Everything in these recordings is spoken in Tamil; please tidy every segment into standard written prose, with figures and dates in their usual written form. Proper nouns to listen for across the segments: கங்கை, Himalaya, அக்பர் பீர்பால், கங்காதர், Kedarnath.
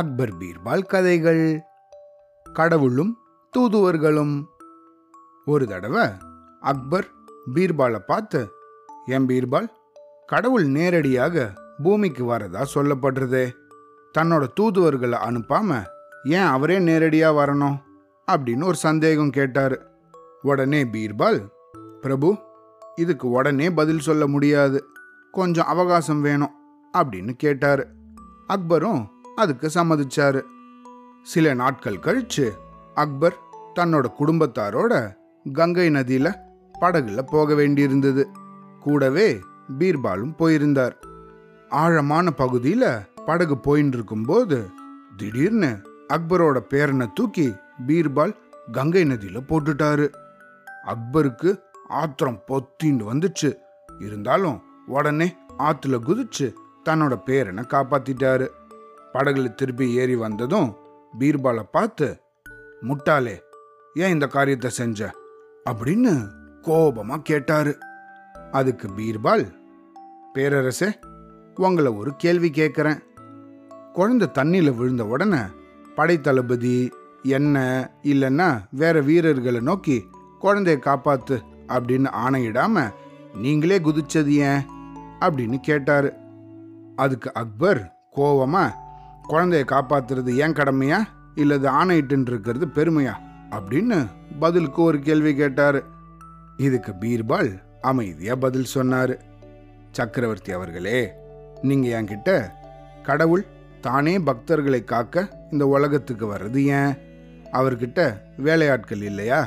அக்பர் பீர்பால் கதைகள். கடவுளும் தூதுவர்களும். ஒரு தடவை அக்பர் பீர்பாலை பார்த்து, என் பீர்பால், கடவுள் நேரடியாக பூமிக்கு வரதா சொல்லப்படுறதே, தன்னோட தூதுவர்களை அனுப்பாம ஏன் அவரே நேரடியாக வரணும் அப்படின்னு ஒரு சந்தேகம் கேட்டார். உடனே பீர்பால், பிரபு, இதுக்கு உடனே பதில் சொல்ல முடியாது, கொஞ்சம் அவகாசம் வேணும் அப்படின்னு கேட்டார். அக்பரும் அதுக்கு சம்மதிச்சார். சில நாட்கள் கழிச்சு அக்பர் தன்னோட குடும்பத்தாரோட கங்கை நதியில படகுல போக வேண்டியிருந்தது. கூடவே பீர்பாலும் போயிருந்தார். ஆழமான பகுதியில படகு போயின்னு இருக்கும்போது திடீர்னு அக்பரோட பேரனை தூக்கி பீர்பால் கங்கை நதியில போட்டுட்டாரு. அக்பருக்கு ஆத்திரம் பொத்தின்னு வந்துச்சு. இருந்தாலும் உடனே ஆத்துல குதிச்சு தன்னோட பேரனை காப்பாத்திட்டாரு. படகுல திருப்பி ஏறி வந்ததும் பீர்பாலை பார்த்து, முட்டாளே, ஏன் இந்த காரியத்தை செஞ்ச அப்படின்னு கோபமா கேட்டாரு. அதுக்கு பீர்பால், பேரரசே, உங்களை ஒரு கேள்வி கேட்குறேன். குழந்தை தண்ணியில் விழுந்த உடனே படைத்தளபதி என்ன இல்லைன்னா வேற வீரர்களை நோக்கி குழந்தைய காப்பாத்து அப்படின்னு ஆணையிடாம நீங்களே குதிச்சது ஏன் அப்படின்னு கேட்டாரு. அதுக்கு அக்பர் கோவமா, குழந்தைய காப்பாத்துறது ஏன் கடமையா இல்லது ஆணையிட்டு இருக்கிறது பெருமையா அப்படின்னு பதிலுக்கு ஒரு கேள்வி கேட்டாரு. இதுக்கு பீர்பால் அமைதியா பதில் சொன்னாரு. சக்கரவர்த்தி அவர்களே, நீங்க என்கிட்ட கடவுள் தானே பக்தர்களை காக்க இந்த உலகத்துக்கு வர்றது ஏன், அவர்கிட்ட வேலையாட்கள் இல்லையா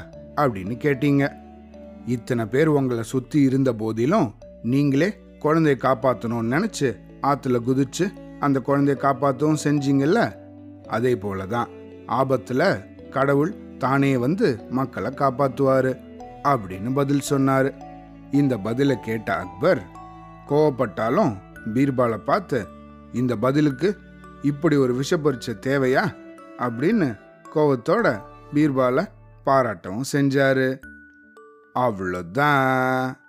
அப்படின்னு கேட்டீங்க. இத்தனை பேர் உங்களை சுற்றி இருந்த போதிலும் நீங்களே குழந்தைய காப்பாற்றணும்னு நினச்சி ஆற்றுல குதிச்சு அந்த குழந்தைய காப்பாற்றவும் செஞ்சீங்கல்ல, அதே போல தான் ஆபத்தில் கடவுள் தானே வந்து மக்களை காப்பாற்றுவார் அப்படின்னு பதில் சொன்னார். இந்த பதிலை கேட்ட அக்பர் கோவப்பட்டாலும் பீர்பாலை பார்த்து, இந்த பதிலுக்கு இப்படி ஒரு விஷப்பரிச்சை தேவையா அப்படின்னு கோவத்தோட பீர்பாலை பாராட்டவும் செஞ்சாரு. அவ்வளோதான்.